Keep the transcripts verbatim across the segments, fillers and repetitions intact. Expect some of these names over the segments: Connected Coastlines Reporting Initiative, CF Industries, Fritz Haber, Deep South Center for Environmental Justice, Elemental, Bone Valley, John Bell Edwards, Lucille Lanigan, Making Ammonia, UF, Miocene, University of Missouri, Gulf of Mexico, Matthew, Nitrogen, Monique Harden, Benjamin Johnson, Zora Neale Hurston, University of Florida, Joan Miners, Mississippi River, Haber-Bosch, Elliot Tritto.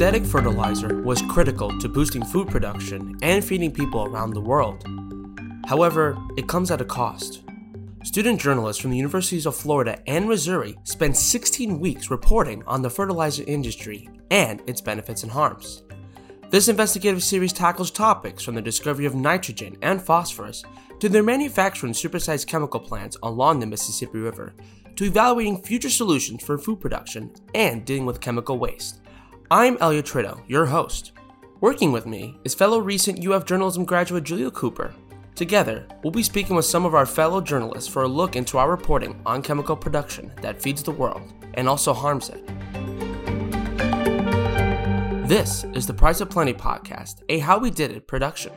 synthetic fertilizer was critical to boosting food production and feeding people around the world. However, it comes at a cost. Student journalists from the Universities of Florida and Missouri spent sixteen weeks reporting on the fertilizer industry and its benefits and harms. This investigative series tackles topics from the discovery of nitrogen and phosphorus to their manufacture in supersized chemical plants along the Mississippi River, to evaluating future solutions for food production and dealing with chemical waste. I'm Elliot Tritto, your host. Working with me is fellow recent U F journalism graduate Julia Cooper. Together, we'll be speaking with some of our fellow journalists for a look into our reporting on chemical production that feeds the world and also harms it. This is the Price of Plenty podcast, a How We Did It production.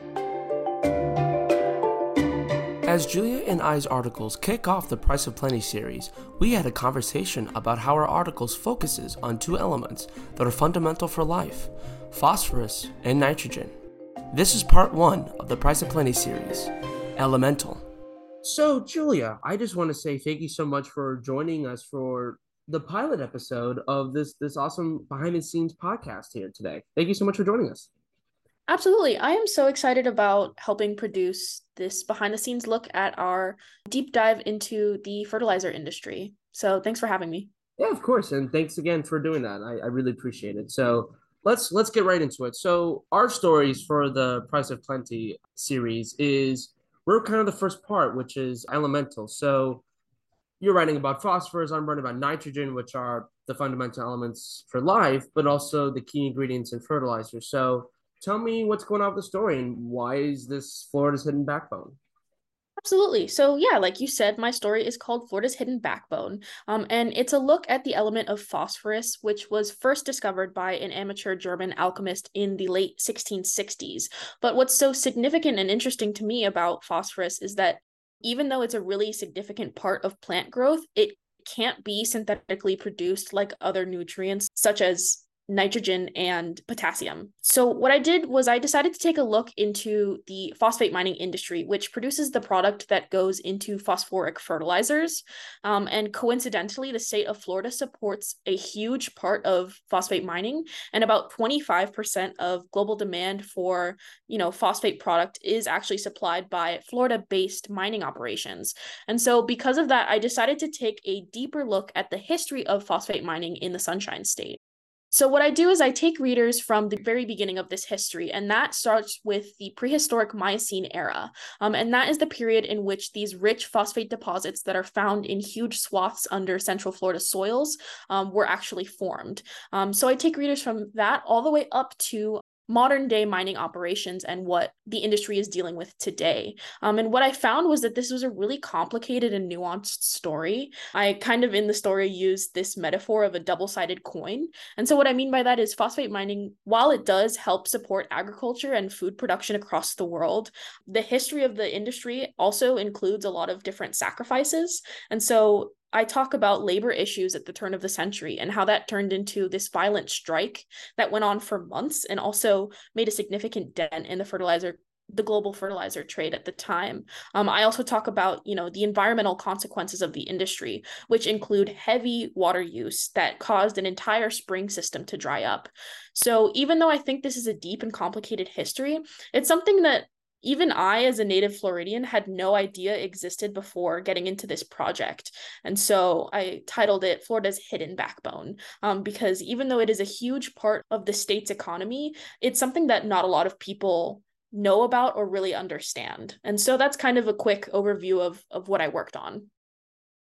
As Julia and I's articles kick off the Price of Plenty series, we had a conversation about how our articles focuses on two elements that are fundamental for life, phosphorus and nitrogen. This is part one of the Price of Plenty series, Elemental. So, Julia, I just want to say thank you so much for joining us for the pilot episode of this this awesome behind-the-scenes podcast here today. Thank you so much for joining us. Absolutely. I am so excited about helping produce this behind-the-scenes look at our deep dive into the fertilizer industry. So thanks for having me. Yeah, of course. And thanks again for doing that. I, I really appreciate it. So let's let's get right into it. So our stories for the Price of Plenty series is, we're kind of the first part, which is elemental. So you're writing about phosphorus, I'm writing about nitrogen, which are the fundamental elements for life, but also the key ingredients in fertilizer. So tell me what's going on with the story and why is this Florida's Hidden Backbone? Absolutely. So yeah, like you said, my story is called Florida's Hidden Backbone. Um, and it's a look at the element of phosphorus, which was first discovered by an amateur German alchemist in the late sixteen sixties. But what's so significant and interesting to me about phosphorus is that even though it's a really significant part of plant growth, it can't be synthetically produced like other nutrients such as nitrogen and potassium. So what I did was I decided to take a look into the phosphate mining industry, which produces the product that goes into phosphoric fertilizers. Um, and coincidentally, the state of Florida supports a huge part of phosphate mining, and about twenty-five percent of global demand for, you know, phosphate product is actually supplied by Florida-based mining operations. And so because of that, I decided to take a deeper look at the history of phosphate mining in the Sunshine State. So what I do is I take readers from the very beginning of this history, and that starts with the prehistoric Miocene era. Um, and that is the period in which these rich phosphate deposits that are found in huge swaths under central Florida soils um, were actually formed. Um, so I take readers from that all the way up to modern day mining operations and what the industry is dealing with today. Um, and what I found was that this was a really complicated and nuanced story. I kind of in the story used this metaphor of a double-sided coin. And so what I mean by that is phosphate mining, while it does help support agriculture and food production across the world, the history of the industry also includes a lot of different sacrifices. And so I talk about labor issues at the turn of the century and how that turned into this violent strike that went on for months and also made a significant dent in the fertilizer, the global fertilizer trade at the time. Um, I also talk about, you know, the environmental consequences of the industry, which include heavy water use that caused an entire spring system to dry up. So even though I think this is a deep and complicated history, it's something that even I, as a native Floridian, had no idea existed before getting into this project. And so I titled it Florida's Hidden Backbone, um, because even though it is a huge part of the state's economy, it's something that not a lot of people know about or really understand. And so that's kind of a quick overview of, of what I worked on.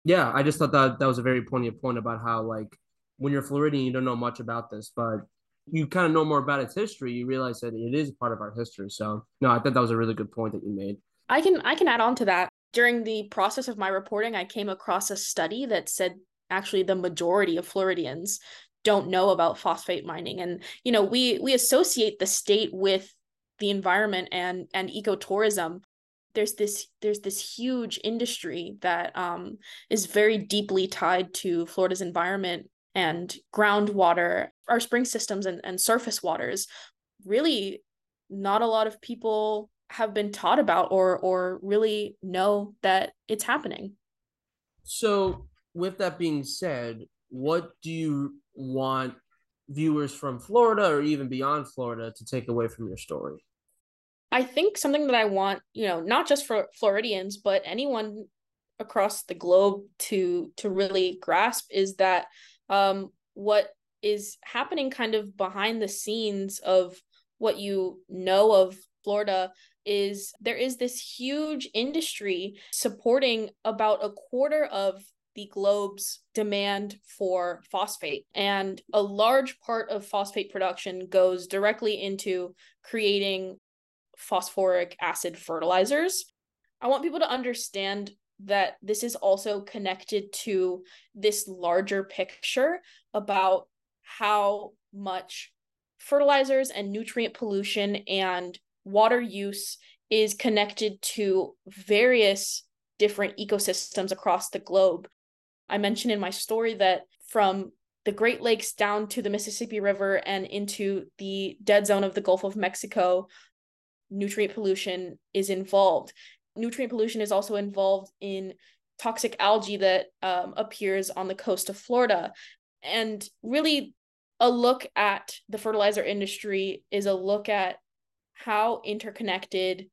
Yeah, I just thought that that was a very poignant point about how, like, when you're Floridian, you don't know much about this, but you kind of know more about its history, you realize that it is part of our history. So no, I thought that was a really good point that you made. I can I can add on to that. During the process of my reporting, I came across a study that said actually the majority of Floridians don't know about phosphate mining. And, you know, we we associate the state with the environment and and ecotourism. There's this there's this huge industry that um, is very deeply tied to Florida's environment and groundwater, our spring systems and, and surface waters. Really not a lot of people have been taught about or or really know that it's happening. So with that being said, what do you want viewers from Florida or even beyond Florida to take away from your story? I think something that I want, you know, not just for Floridians, but anyone across the globe to to really grasp is that um, what is happening kind of behind the scenes of what you know of Florida is there is this huge industry supporting about a quarter of the globe's demand for phosphate. And a large part of phosphate production goes directly into creating phosphoric acid fertilizers. I want people to understand that this is also connected to this larger picture about how much fertilizers and nutrient pollution and water use is connected to various different ecosystems across the globe. I mentioned in my story that from the Great Lakes down to the Mississippi River and into the dead zone of the Gulf of Mexico, nutrient pollution is involved. Nutrient pollution is also involved in toxic algae that um, appears on the coast of Florida. And really, a look at the fertilizer industry is a look at how interconnected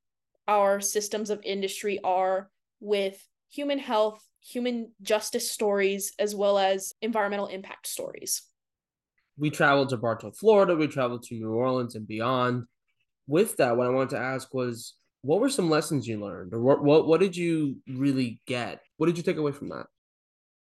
our systems of industry are with human health, human justice stories, as well as environmental impact stories. We traveled to Bartow, Florida. We traveled to New Orleans and beyond. With that, what I wanted to ask was, what were some lessons you learned? Or what, what, what did you really get? What did you take away from that?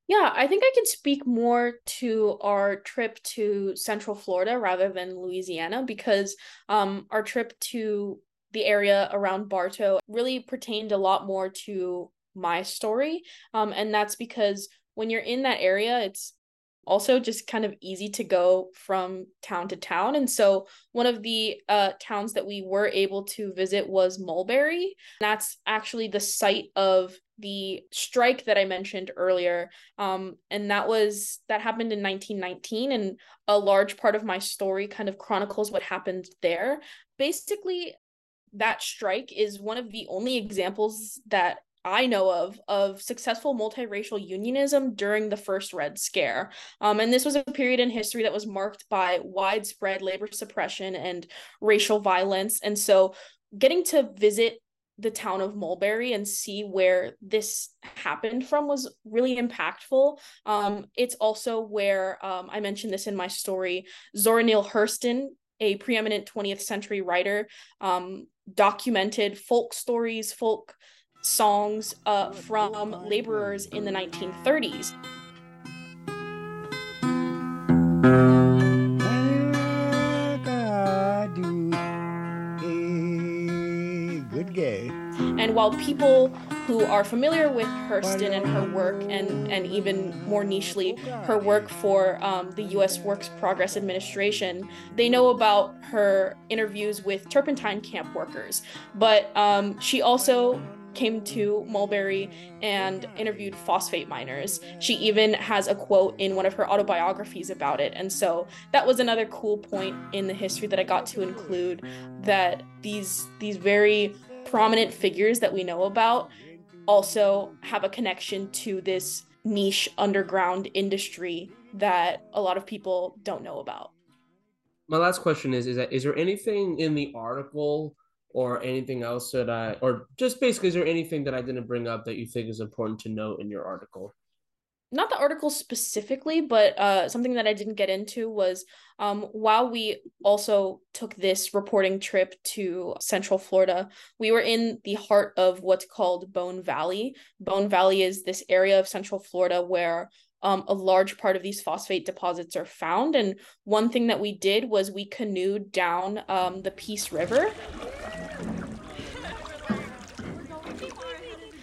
Yeah, I think I can speak more to our trip to Central Florida rather than Louisiana, because um, our trip to the area around Bartow really pertained a lot more to my story. Um, and that's because when you're in that area, it's also just kind of easy to go from town to town. And so one of the uh, towns that we were able to visit was Mulberry. That's actually the site of the strike that I mentioned earlier. Um, and that was, that happened in nineteen nineteen. And a large part of my story kind of chronicles what happened there. Basically, that strike is one of the only examples that I know of, of successful multiracial unionism during the first Red Scare. Um, and this was a period in history that was marked by widespread labor suppression and racial violence. And so getting to visit the town of Mulberry and see where this happened from was really impactful. Um, it's also where, um, I mentioned this in my story, Zora Neale Hurston, a preeminent twentieth century writer, um, documented folk stories, folk songs uh, from laborers in the nineteen thirties. Good gay. And while people who are familiar with Hurston and her work, and, and even more nichely, her work for um, the U S Works Progress Administration, they know about her interviews with turpentine camp workers. But um, she also came to Mulberry and interviewed phosphate miners. She even has a quote in one of her autobiographies about it. And so that was another cool point in the history that I got to include, that these these very prominent figures that we know about also have a connection to this niche underground industry that a lot of people don't know about. My last question is, is that, is there anything in the article or anything else that I, or just basically, is there anything that I didn't bring up that you think is important to note in your article? Not the article specifically, but uh, something that I didn't get into was um, while we also took this reporting trip to Central Florida, we were in the heart of what's called Bone Valley. Bone Valley is this area of Central Florida where Um, a large part of these phosphate deposits are found. And one thing that we did was we canoed down um, the Peace River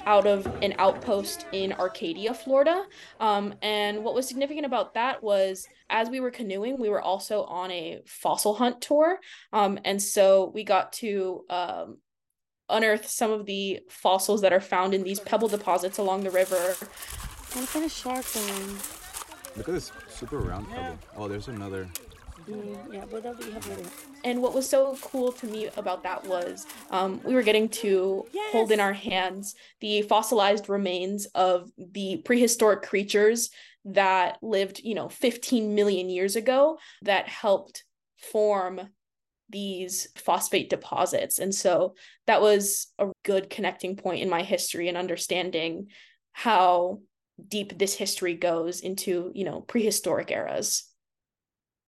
out of an outpost in Arcadia, Florida. Um, and what was significant about that was, as we were canoeing, we were also on a fossil hunt tour. Um, and so we got to um, unearth some of the fossils that are found in these pebble deposits along the river. What kind of shark thing? Look at this super round pebble. Oh, there's another. Mm, yeah, but that'll be heavy. And what was so cool to me about that was um, we were getting to yes. hold in our hands the fossilized remains of the prehistoric creatures that lived, you know, fifteen million years ago that helped form these phosphate deposits. And so that was a good connecting point in my history and understanding how deep this history goes into, you know, prehistoric eras.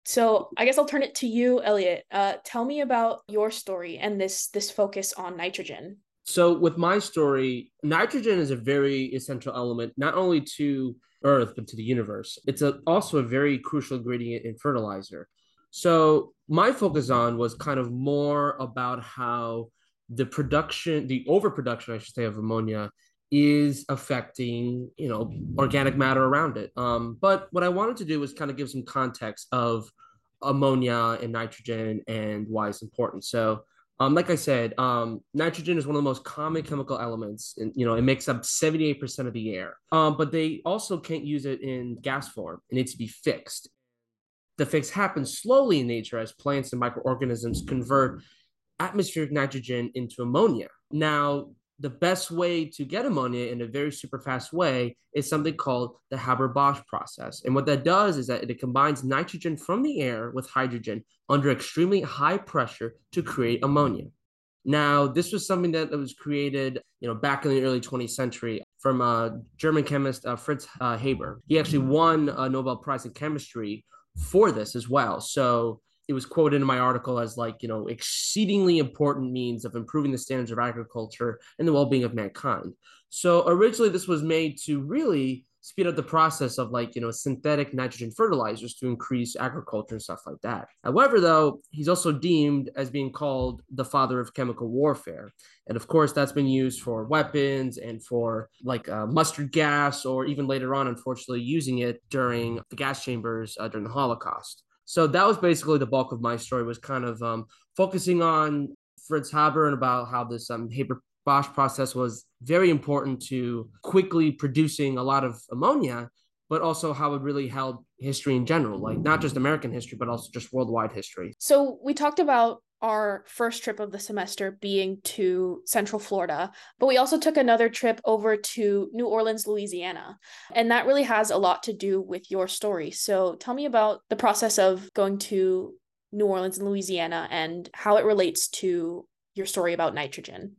So I guess I'll turn it to you, Elliot. Uh, tell me about your story and this this focus on nitrogen. So with my story, nitrogen is a very essential element, not only to Earth, but to the universe. It's a, also a very crucial ingredient in fertilizer. So my focus on was kind of more about how the production, the overproduction, I should say, of ammonia is affecting, you know, organic matter around it. Um, but what I wanted to do was kind of give some context of ammonia and nitrogen and why it's important. So um, like I said, um, nitrogen is one of the most common chemical elements, and, you know, it makes up seventy-eight percent of the air, um, but they also can't use it in gas form. It needs to be fixed. The fix happens slowly in nature as plants and microorganisms convert atmospheric nitrogen into ammonia. Now, the best way to get ammonia in a very super fast way is something called the Haber-Bosch process. And what that does is that it combines nitrogen from the air with hydrogen under extremely high pressure to create ammonia. Now, this was something that was created, you know, back in the early twentieth century from a German chemist, uh, Fritz uh, Haber. He actually won a Nobel Prize in Chemistry for this as well. So it was quoted in my article as, like, you know, exceedingly important means of improving the standards of agriculture and the well-being of mankind. So originally this was made to really speed up the process of, like, you know, synthetic nitrogen fertilizers to increase agriculture and stuff like that. However, though, he's also deemed as being called the father of chemical warfare. And of course, that's been used for weapons and for, like, uh, mustard gas, or even later on, unfortunately, using it during the gas chambers uh, during the Holocaust. So that was basically the bulk of my story, was kind of um, focusing on Fritz Haber and about how this um, Haber-Bosch process was very important to quickly producing a lot of ammonia, but also how it really held history in general, like not just American history, but also just worldwide history. So we talked about our first trip of the semester being to Central Florida, but we also took another trip over to New Orleans, Louisiana. And that really has a lot to do with your story. So tell me about the process of going to New Orleans and Louisiana and how it relates to your story about nitrogen.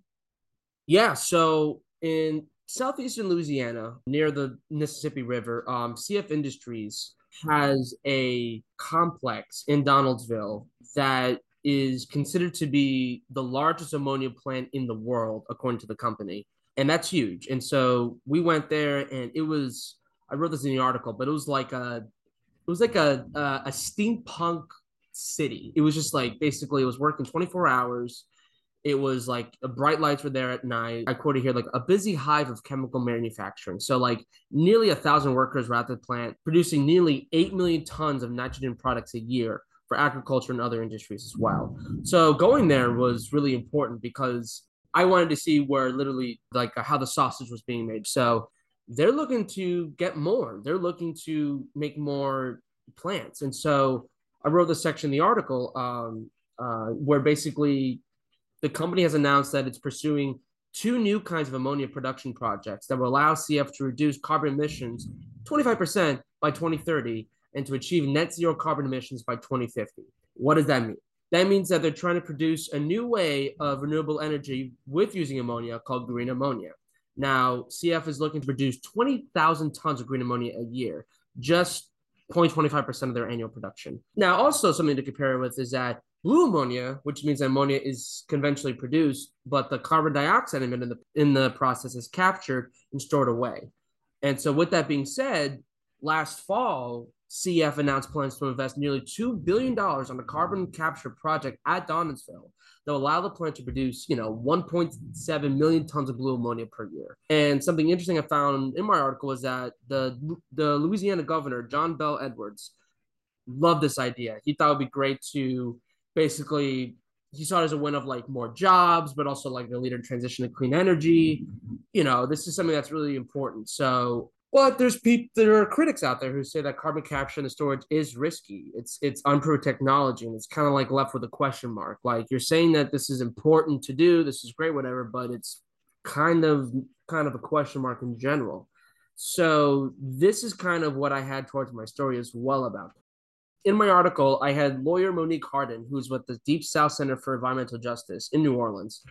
Yeah, so in southeastern Louisiana, near the Mississippi River, um, C F Industries has a complex in Donaldsonville that is considered to be the largest ammonia plant in the world, according to the company. And that's huge. And so we went there, and it was, I wrote this in the article, but it was like a, it was like a, a, a steampunk city. It was just like, basically it was working twenty-four hours. It was like the bright lights were there at night. I quoted here, like a busy hive of chemical manufacturing. So like nearly a thousand workers were at the plant producing nearly eight million tons of nitrogen products a year, for agriculture and other industries as well. So going there was really important because I wanted to see where literally like how the sausage was being made. So they're looking to get more. They're looking to make more plants. And so I wrote this section in the article um, uh, where basically the company has announced that it's pursuing two new kinds of ammonia production projects that will allow C F to reduce carbon emissions twenty-five percent by twenty thirty and to achieve net zero carbon emissions by twenty fifty. What does that mean? That means that they're trying to produce a new way of renewable energy with using ammonia called green ammonia. Now, C F is looking to produce twenty thousand tons of green ammonia a year, just zero point two five percent of their annual production. Now, also something to compare it with is that blue ammonia, which means ammonia is conventionally produced, but the carbon dioxide emitted in the, in the process is captured and stored away. And so with that being said, last fall, C F announced plans to invest nearly two billion dollars on a carbon capture project at Donaldsonville that will allow the plant to produce, you know, one point seven million tons of blue ammonia per year. And something interesting I found in my article was that the, the Louisiana governor, John Bell Edwards, loved this idea. He thought it would be great to basically, he saw it as a win of like more jobs, but also like the leader in transition to clean energy. You know, this is something that's really important. So But there's people, there are critics out there who say that carbon capture and storage is risky. It's it's unproven technology, and it's kind of like left with a question mark. Like you're saying that this is important to do, this is great, whatever, but it's kind of kind of a question mark in general. So this is kind of what I had towards my story as well about. In my article, I had lawyer Monique Harden, who's with the Deep South Center for Environmental Justice in New Orleans.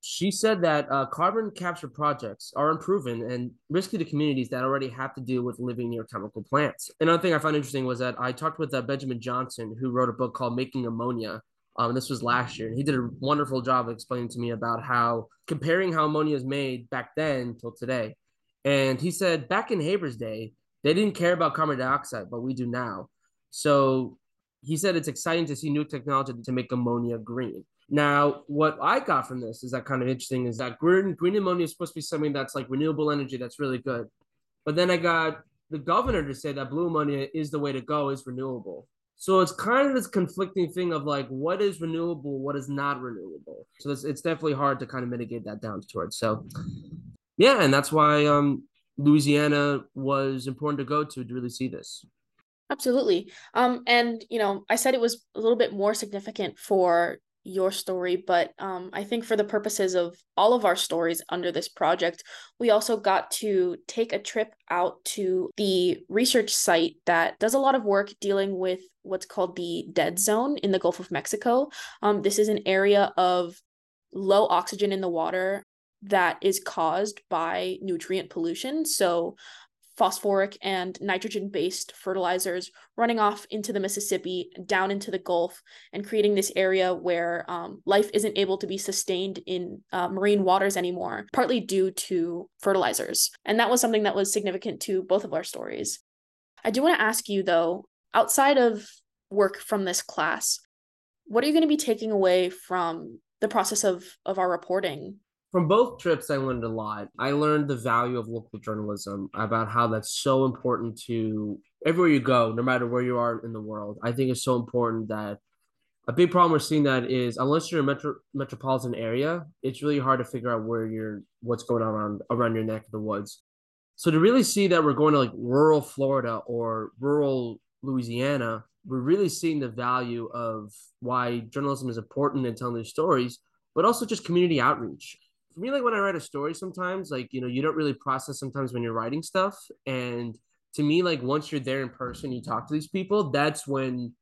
She said that uh, carbon capture projects are unproven and risky to communities that already have to deal with living near chemical plants. Another thing I found interesting was that I talked with uh, Benjamin Johnson, who wrote a book called Making Ammonia. Um, this was last year. And he did a wonderful job explaining to me about how comparing how ammonia is made back then till today. And he said back in Haber's day, they didn't care about carbon dioxide, but we do now. So he said it's exciting to see new technology to make ammonia green. Now, what I got from this is that kind of interesting is that green, green ammonia is supposed to be something that's like renewable energy that's really good. But then I got the governor to say that blue ammonia is the way to go, is renewable. So it's kind of this conflicting thing of like, what is renewable, what is not renewable? So it's, it's definitely hard to kind of mitigate that down towards. So yeah, and that's why um, Louisiana was important to go to to really see this. Absolutely. Um, and, you know, I said it was a little bit more significant for your story, but um, I think for the purposes of all of our stories under this project, we also got to take a trip out to the research site that does a lot of work dealing with what's called the dead zone in the Gulf of Mexico. Um, this is an area of low oxygen in the water that is caused by nutrient pollution. So phosphoric and nitrogen-based fertilizers running off into the Mississippi, down into the Gulf, and creating this area where um, life isn't able to be sustained in uh, marine waters anymore, partly due to fertilizers. And that was something that was significant to both of our stories. I do want to ask you, though, outside of work from this class, what are you going to be taking away from the process of, of our reporting? From both trips, I learned a lot. I learned the value of local journalism, about how that's so important to everywhere you go, no matter where you are in the world. I think it's so important that a big problem we're seeing that is, unless you're in a metro, metropolitan area, it's really hard to figure out where you're, what's going on around, around your neck of the woods. So to really see that we're going to like rural Florida or rural Louisiana, we're really seeing the value of why journalism is important in telling these stories, but also just community outreach. For me, like when I write a story sometimes, like, you know, you don't really process sometimes when you're writing stuff. And to me, like once you're there in person, you talk to these people, that's when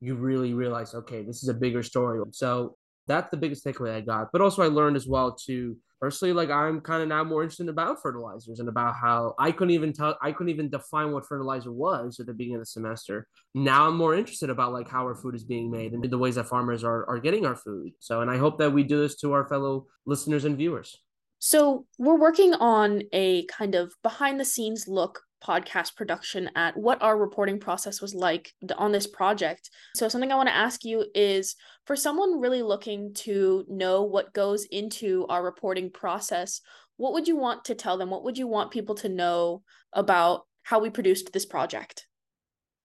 you really realize, okay, this is a bigger story. So that's the biggest takeaway I got. But also I learned as well to personally, like I'm kind of now more interested about fertilizers and about how I couldn't even tell, I couldn't even define what fertilizer was at the beginning of the semester. Now I'm more interested about like how our food is being made and the ways that farmers are, are getting our food. So, and I hope that we do this to our fellow listeners and viewers. So we're working on a kind of behind the scenes look podcast production at what our reporting process was like on this project. So something I want to ask you is, for someone really looking to know what goes into our reporting process, what would you want to tell them? What would you want people to know about how we produced this project?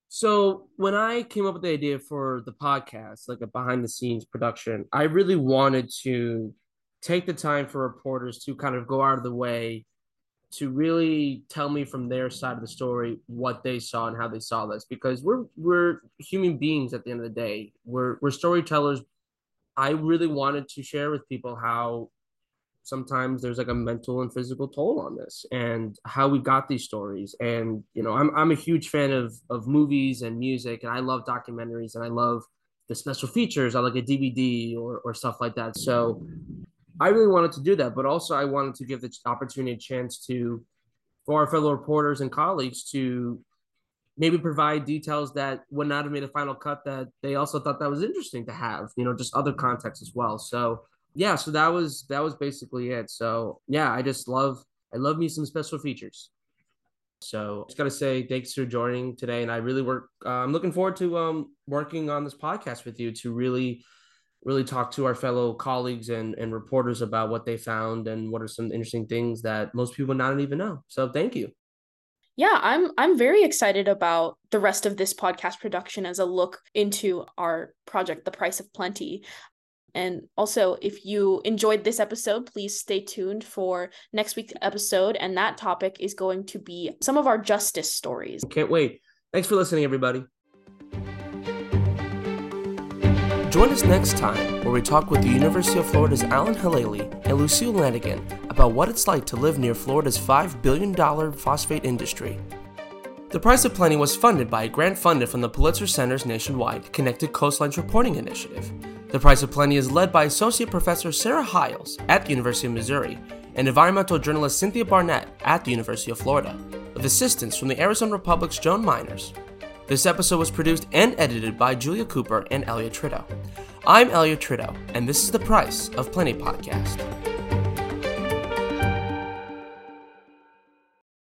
So when I came up with the idea for the podcast, like a behind the scenes production, I really wanted to take the time for reporters to kind of go out of the way to really tell me from their side of the story what they saw and how they saw this, because we're we're human beings at the end of the day. We're we're storytellers. I really wanted to share with people how sometimes there's like a mental and physical toll on this and how we got these stories. And, you know, I'm I'm a huge fan of of movies and music, and I love documentaries and I love the special features. I like a D V D or or stuff like that. So I really wanted to do that, but also I wanted to give the opportunity a chance to, for our fellow reporters and colleagues to maybe provide details that would not have made a final cut that they also thought that was interesting to have, you know, just other context as well. So yeah, so that was, that was basically it. So yeah, I just love, I love me some special features. So just got to say thanks for joining today. And I really work, uh, I'm looking forward to um, working on this podcast with you to really really talk to our fellow colleagues and, and reporters about what they found and what are some interesting things that most people not even know. So thank you. Yeah, I'm I'm very excited about the rest of this podcast production as a look into our project, The Price of Plenty. And also, if you enjoyed this episode, please stay tuned for next week's episode. And that topic is going to be some of our justice stories. Can't wait. Thanks for listening, everybody. Join us next time where we talk with the University of Florida's Alan Halali and Lucille Lanigan about what it's like to live near Florida's five billion dollars phosphate industry. The Price of Plenty was funded by a grant funded from the Pulitzer Center's nationwide Connected Coastlines Reporting Initiative. The Price of Plenty is led by Associate Professor Sarah Hiles at the University of Missouri and environmental journalist Cynthia Barnett at the University of Florida, with assistance from the Arizona Republic's Joan Miners. This episode was produced and edited by Julia Cooper and Elliot Tritto. I'm Elliot Tritto, and this is the Price of Plenty podcast.